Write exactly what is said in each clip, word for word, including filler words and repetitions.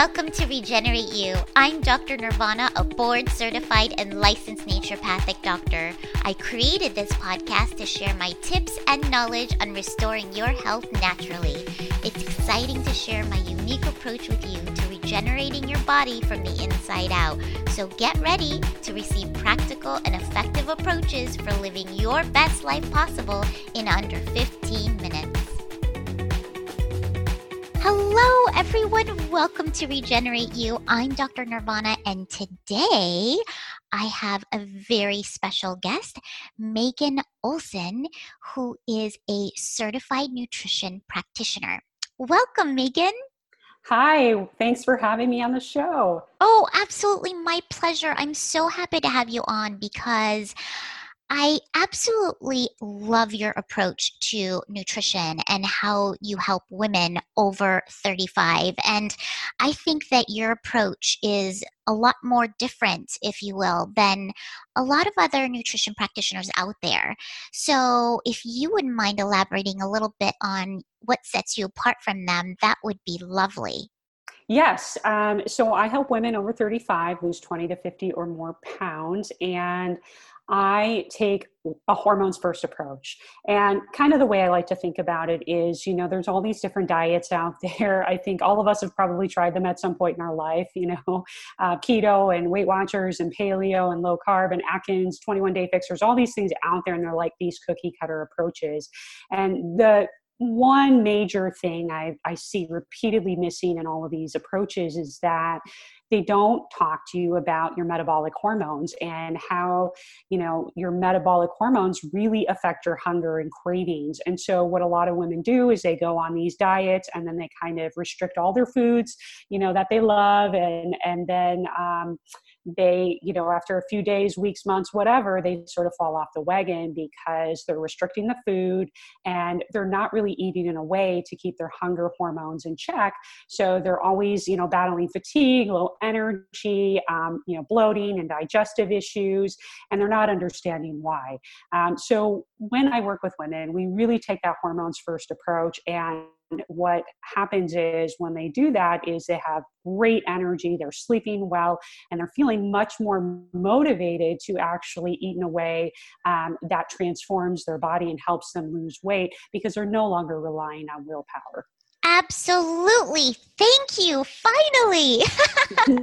Welcome to Regenerate You. I'm Doctor Nirvana, a board-certified and licensed naturopathic doctor. I created this podcast to share my tips and knowledge on restoring your health naturally. It's exciting to share my unique approach with you to regenerating your body from the inside out. So get ready to receive practical and effective approaches for living your best life possible in under fifteen minutes. Hello everyone, welcome to Regenerate You. I'm Doctor Nirvana, and today I have a very special guest, Megan Olson, who is a certified nutrition practitioner. Welcome, Megan. Hi, thanks for having me on the show. Oh, absolutely, my pleasure. I'm so happy to have you on because I absolutely love your approach to nutrition and how you help women over thirty-five. And I think that your approach is a lot more different, if you will, than a lot of other nutrition practitioners out there. So if you wouldn't mind elaborating a little bit on what sets you apart from them, that would be lovely. Yes. Um, so I help women over thirty-five lose twenty to fifty or more pounds. And I take a hormones first approach. And kind of the way I like to think about it is, you know, there's all these different diets out there. I think all of us have probably tried them at some point in our life, you know, uh, keto and Weight Watchers and paleo and low carb and Atkins, twenty-one day fixers, all these things out there. And they're like these cookie cutter approaches. And the one major thing I, I see repeatedly missing in all of these approaches is that they don't talk to you about your metabolic hormones and how, you know, your metabolic hormones really affect your hunger and cravings. And so what a lot of women do is they go on these diets and then they kind of restrict all their foods, you know, that they love. And, and then, um, they, you know, after a few days, weeks, months, whatever, they sort of fall off the wagon because they're restricting the food and they're not really eating in a way to keep their hunger hormones in check. So they're always, you know, battling fatigue, low energy, um, you know, bloating and digestive issues, and they're not understanding why. Um, so when I work with women, we really take that hormones first approach, and what happens is when they do that is they have great energy, they're sleeping well, and they're feeling much more motivated to actually eat in a way um, that transforms their body and helps them lose weight because they're no longer relying on willpower. Absolutely. Thank you. Finally.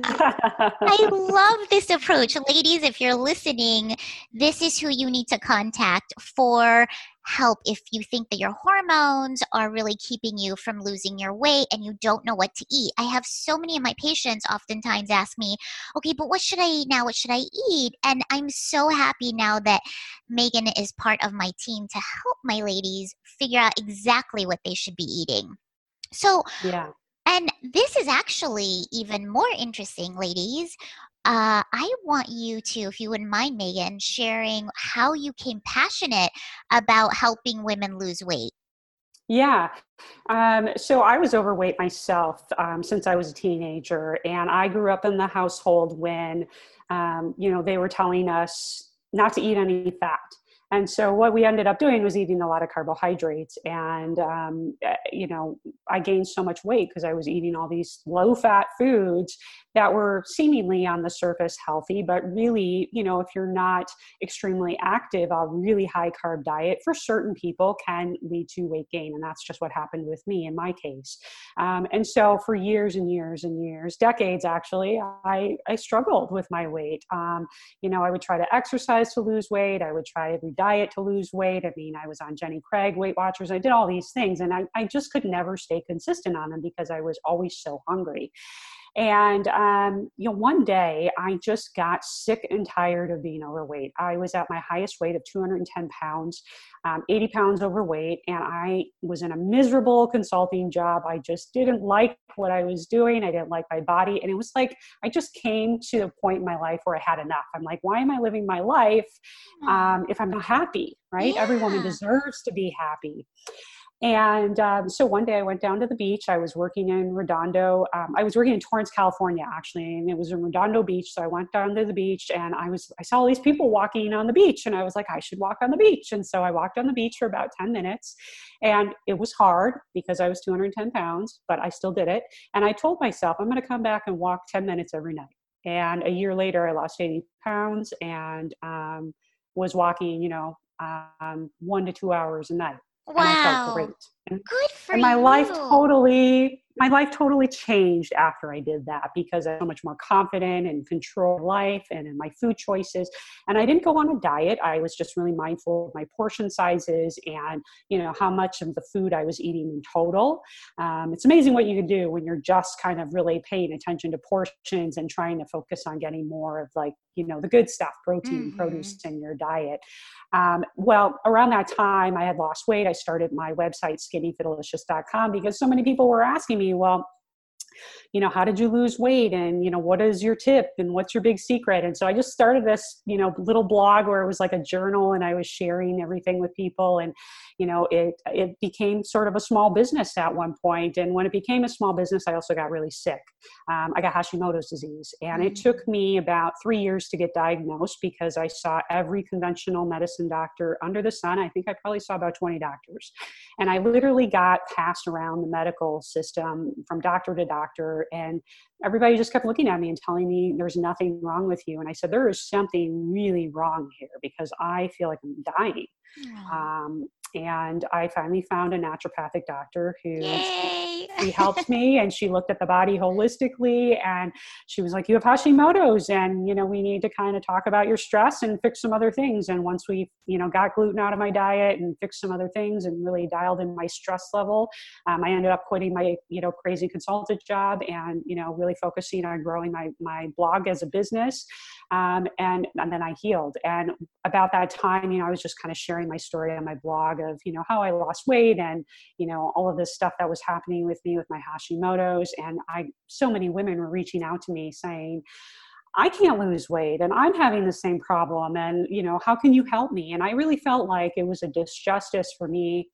I love this approach. Ladies, if you're listening, this is who you need to contact for help if you think that your hormones are really keeping you from losing your weight and you don't know what to eat. I have so many of my patients oftentimes ask me, okay, but what should I eat now? What should I eat? And I'm so happy now that Megan is part of my team to help my ladies figure out exactly what they should be eating. So, yeah. And this is actually even more interesting, ladies. Uh, I want you to, if you wouldn't mind, Megan, sharing how you came passionate about helping women lose weight. Yeah. Um, so I was overweight myself um, since I was a teenager, and I grew up in the household when, um, you know, they were telling us not to eat any fat. And so what we ended up doing was eating a lot of carbohydrates. And, um, you know, I gained so much weight because I was eating all these low-fat foods that were seemingly on the surface healthy, but really, you know, if you're not extremely active, a really high-carb diet for certain people can lead to weight gain. And that's just what happened with me in my case. Um, and so for years and years and years, decades actually, I, I struggled with my weight. Um, you know, I would try to exercise to lose weight. I would try every diet to lose weight. I mean, I was on Jenny Craig, Weight Watchers. I did all these things, and I, I just could never stay consistent on them because I was always so hungry. And, um, you know, one day I just got sick and tired of being overweight. I was at my highest weight of two hundred ten pounds, um, eighty pounds overweight. And I was in a miserable consulting job. I just didn't like what I was doing. I didn't like my body. And it was like, I just came to a point in my life where I had enough. I'm like, why am I living my life um, if I'm not happy, right? Yeah. Every woman deserves to be happy. And um, so one day I went down to the beach. I was working in Redondo. Um, I was working in Torrance, California, actually, and it was in Redondo Beach. So I went down to the beach and I was, I saw all these people walking on the beach and I was like, I should walk on the beach. And so I walked on the beach for about ten minutes and it was hard because I was two hundred ten pounds, but I still did it. And I told myself, I'm going to come back and walk ten minutes every night. And a year later I lost eighty pounds and, um, was walking, you know, um, one to two hours a night. Wow. Great. Good for and my you. life totally, my life totally changed after I did that because I was so much more confident and control life and in my food choices. And I didn't go on a diet. I was just really mindful of my portion sizes and, you know, how much of the food I was eating in total. Um, it's amazing what you can do when you're just kind of really paying attention to portions and trying to focus on getting more of like, you know, the good stuff, protein, mm-hmm. produce in your diet. Um, well, around that time I had lost weight. I started my website, Skinny Fitalicious dot com, because so many people were asking me, well, you know, how did you lose weight? And, you know, what is your tip and what's your big secret? And so I just started this, you know, little blog where it was like a journal and I was sharing everything with people. And, you know, it, it became sort of a small business at one point. And when it became a small business, I also got really sick. Um, I got Hashimoto's disease and mm-hmm. it took me about three years to get diagnosed because I saw every conventional medicine doctor under the sun. I think I probably saw about twenty doctors and I literally got passed around the medical system from doctor to doctor. And everybody just kept looking at me and telling me there's nothing wrong with you. And I said, there is something really wrong here because I feel like I'm dying. Mm. Um, and I finally found a naturopathic doctor who she helped me and she looked at the body holistically. And she was like, you have Hashimoto's and, you know, we need to kind of talk about your stress and fix some other things. And once we, you know, got gluten out of my diet and fixed some other things and really dialed in my stress level, um, I ended up quitting my, you know, crazy consultant job and, you know, really focusing on growing my, my blog as a business. Um, and, and then I healed. And about that time, you know, I was just kind of sharing my story on my blog of, you know, how I lost weight and, you know, all of this stuff that was happening with me with my Hashimoto's. And I, so many women were reaching out to me saying, I can't lose weight and I'm having the same problem. And, you know, how can you help me? And I really felt like it was a disjustice for me,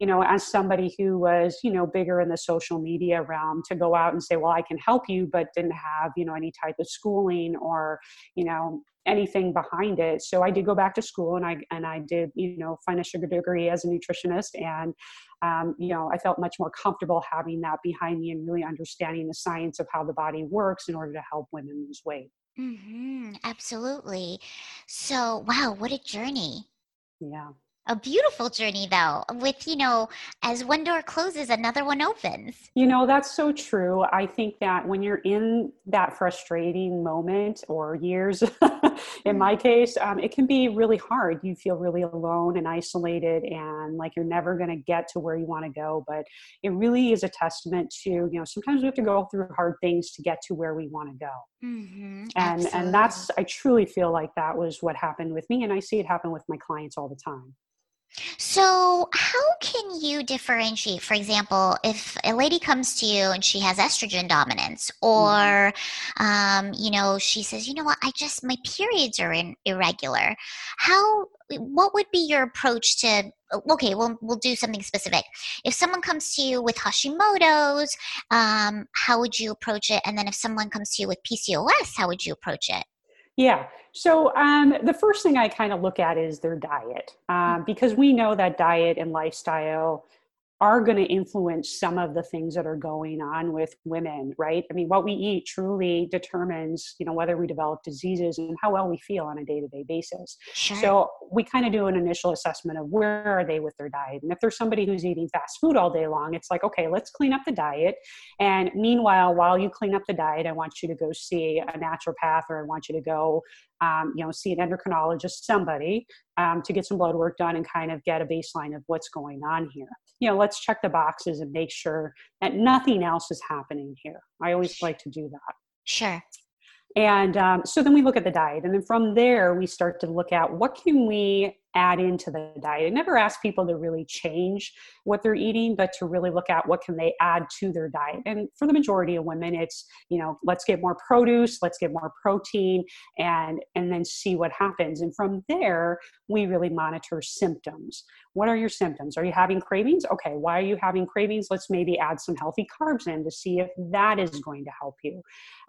you know, as somebody who was, you know, bigger in the social media realm to go out and say, well, I can help you, but didn't have, you know, any type of schooling or, you know, anything behind it. So I did go back to school and I, and I did, you know, find a sugar degree as a nutritionist. And, um, you know, I felt much more comfortable having that behind me and really understanding the science of how the body works in order to help women lose weight. Mm-hmm. Absolutely. So, wow, what a journey. Yeah. A beautiful journey though, with, you know, as one door closes, another one opens. You know, that's so true. I think that when you're in that frustrating moment or years, in my case, um, it can be really hard. You feel really alone and isolated and like you're never going to get to where you want to go. But it really is a testament to, you know, sometimes we have to go through hard things to get to where we want to go. Mm-hmm, and and that's, I truly feel like that was what happened with me. And I see it happen with my clients all the time. So how can you differentiate, for example, if a lady comes to you and she has estrogen dominance or, um, you know, she says, you know what, I just, my periods are in, irregular. How, what would be your approach to, okay, we'll, we'll do something specific. If someone comes to you with Hashimoto's, um, how would you approach it? And then if someone comes to you with P C O S, how would you approach it? Yeah. So um, the first thing I kind of look at is their diet, um, because we know that diet and lifestyle are going to influence some of the things that are going on with women, right? I mean, what we eat truly determines, you know, whether we develop diseases and how well we feel on a day-to-day basis. Sure. So we kind of do an initial assessment of where are they with their diet. And if there's somebody who's eating fast food all day long, it's like, okay, let's clean up the diet. And meanwhile, while you clean up the diet, I want you to go see a naturopath, or I want you to go, um, you know, see an endocrinologist, somebody, um, to get some blood work done and kind of get a baseline of what's going on here. You know, let's check the boxes and make sure that nothing else is happening here. I always like to do that. Sure. And um, so then we look at the diet, and then from there we start to look at what can we add into the diet. I never ask people to really change what they're eating, but to really look at what can they add to their diet. And for the majority of women, it's, you know, let's get more produce, let's get more protein, and, and then see what happens. And from there, we really monitor symptoms. What are your symptoms? Are you having cravings? Okay, why are you having cravings? Let's maybe add some healthy carbs in to see if that is going to help you.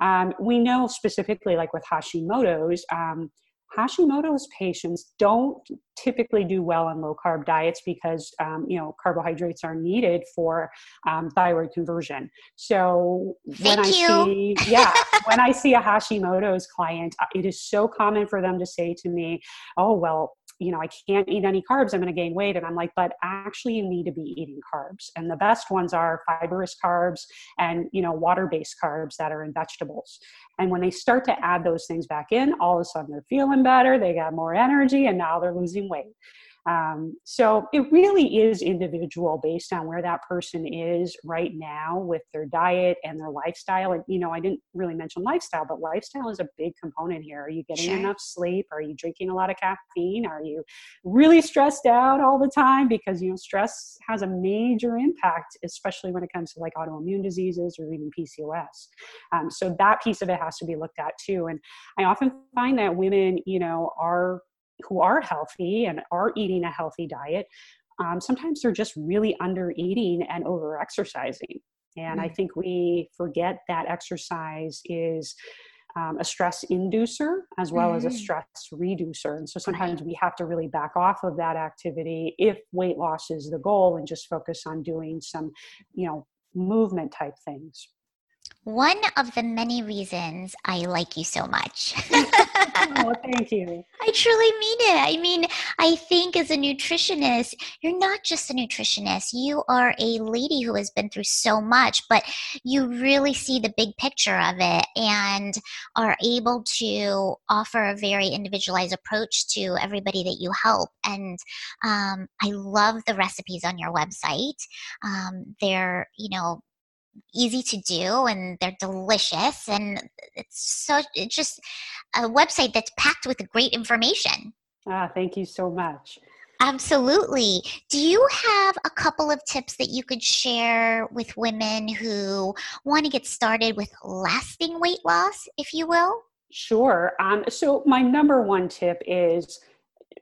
Um, we know specifically, like with Hashimoto's, um, Hashimoto's patients don't typically do well on low carb diets because, um, you know, carbohydrates are needed for um, thyroid conversion. So when Thank I you. see, yeah, when I see a Hashimoto's client, it is so common for them to say to me, oh, well, you know, I can't eat any carbs, I'm going to gain weight. And I'm like, but actually you need to be eating carbs. And the best ones are fibrous carbs and, you know, water-based carbs that are in vegetables. And when they start to add those things back in, all of a sudden they're feeling better, they got more energy, and now they're losing weight. Um, so it really is individual based on where that person is right now with their diet and their lifestyle. And, you know, I didn't really mention lifestyle, but lifestyle is a big component here. Are you getting Sure. enough sleep? Are you drinking a lot of caffeine? Are you really stressed out all the time? Because, you know, stress has a major impact, especially when it comes to like autoimmune diseases or even P C O S. Um, so that piece of it has to be looked at too. And I often find that women, you know, are who are healthy and are eating a healthy diet, um, sometimes they're just really under eating and over exercising. And mm-hmm. I think we forget that exercise is um, a stress inducer as well mm-hmm. as a stress reducer. And so sometimes we have to really back off of that activity if weight loss is the goal and just focus on doing some, you know, movement type things. One of the many reasons I like you so much. Oh, thank you. I truly mean it. I mean, I think as a nutritionist, you're not just a nutritionist. You are a lady who has been through so much, but you really see the big picture of it and are able to offer a very individualized approach to everybody that you help. And um, I love the recipes on your website. Um, they're, you know, easy to do, and they're delicious, and it's so it's just a website that's packed with great information. Ah, thank you so much. Absolutely. Do you have a couple of tips that you could share with women who want to get started with lasting weight loss, if you will? Sure. Um, so my number one tip is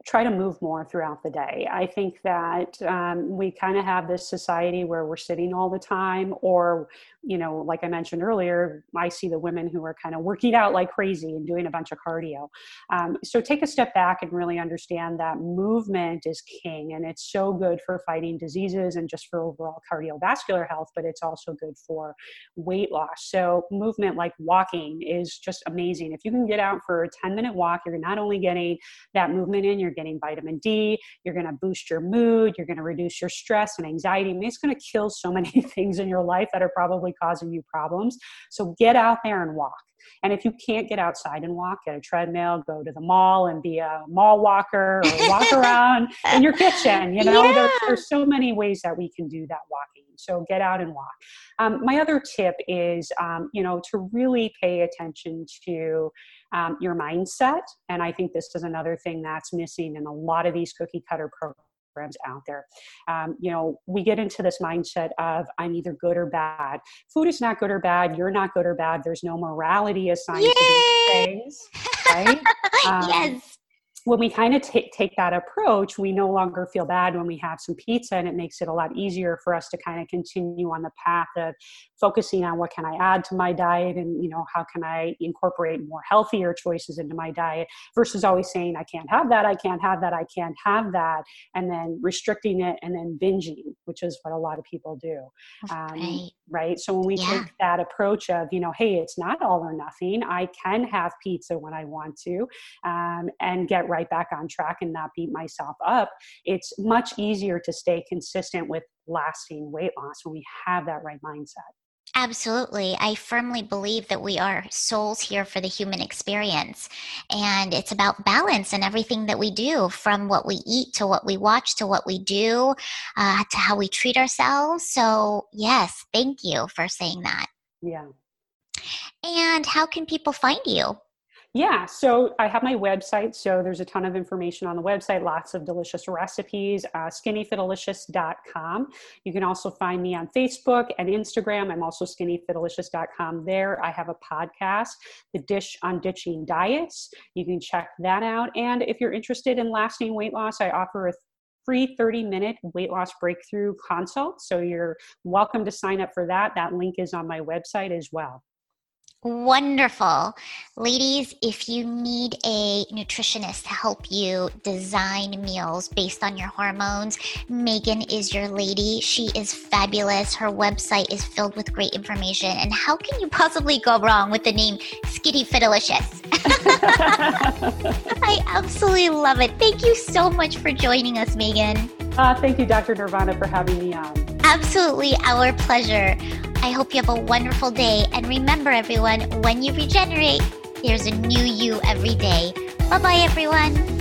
try to move more throughout the day. I think that um, we kind of have this society where we're sitting all the time, or, you know, like I mentioned earlier, I see the women who are kind of working out like crazy and doing a bunch of cardio. Um, so take a step back and really understand that movement is king, and it's so good for fighting diseases and just for overall cardiovascular health, but it's also good for weight loss. So movement like walking is just amazing. If you can get out for a ten minute walk, you're not only getting that movement in, you're getting vitamin D, you're going to boost your mood, you're going to reduce your stress and anxiety. I mean, it's going to kill so many things in your life that are probably causing you problems. So get out there and walk. And if you can't get outside and walk, get a treadmill, go to the mall and be a mall walker, or walk around in your kitchen. You know, yeah. there, there's so many ways that we can do that walking. So get out and walk. Um, my other tip is, um, you know, to really pay attention to um, your mindset. And I think this is another thing that's missing in a lot of these cookie cutter programs. out there. Um, you know, we get into this mindset of I'm either good or bad. Food is not good or bad. You're not good or bad. There's no morality assigned Yay! to these things, right? Um, yes. When we kind of t- take that approach, we no longer feel bad when we have some pizza, and it makes it a lot easier for us to kind of continue on the path of focusing on what can I add to my diet, and, you know, how can I incorporate more healthier choices into my diet versus always saying, I can't have that, I can't have that, I can't have that, and then restricting it and then binging, which is what a lot of people do. Um, right. So when we yeah. take that approach of, you know, hey, it's not all or nothing. I can have pizza when I want to, um, and get right back on track and not beat myself up, it's much easier to stay consistent with lasting weight loss when we have that right mindset. Absolutely. I firmly believe that we are souls here for the human experience, and it's about balance in everything that we do, from what we eat to what we watch to what we do, uh, to how we treat ourselves. So yes, thank you for saying that. Yeah. And how can people find you? Yeah, so I have my website. So there's a ton of information on the website, lots of delicious recipes, uh, skinny fitalicious dot com. You can also find me on Facebook and Instagram. I'm also skinny fitalicious dot com there. I have a podcast, The Dish on Ditching Diets. You can check that out. And if you're interested in lasting weight loss, I offer a free thirty minute weight loss breakthrough consult. So you're welcome to sign up for that. That link is on my website as well. Wonderful. Ladies, if you need a nutritionist to help you design meals based on your hormones, Megan is your lady. She is fabulous. Her website is filled with great information. And how can you possibly go wrong with the name Skinny Fitalicious? I absolutely love it. Thank you so much for joining us, Megan. Uh, thank you, Doctor Nirvana, for having me on. Absolutely our pleasure. I hope you have a wonderful day. And remember, everyone, when you regenerate, there's a new you every day. Bye-bye, everyone.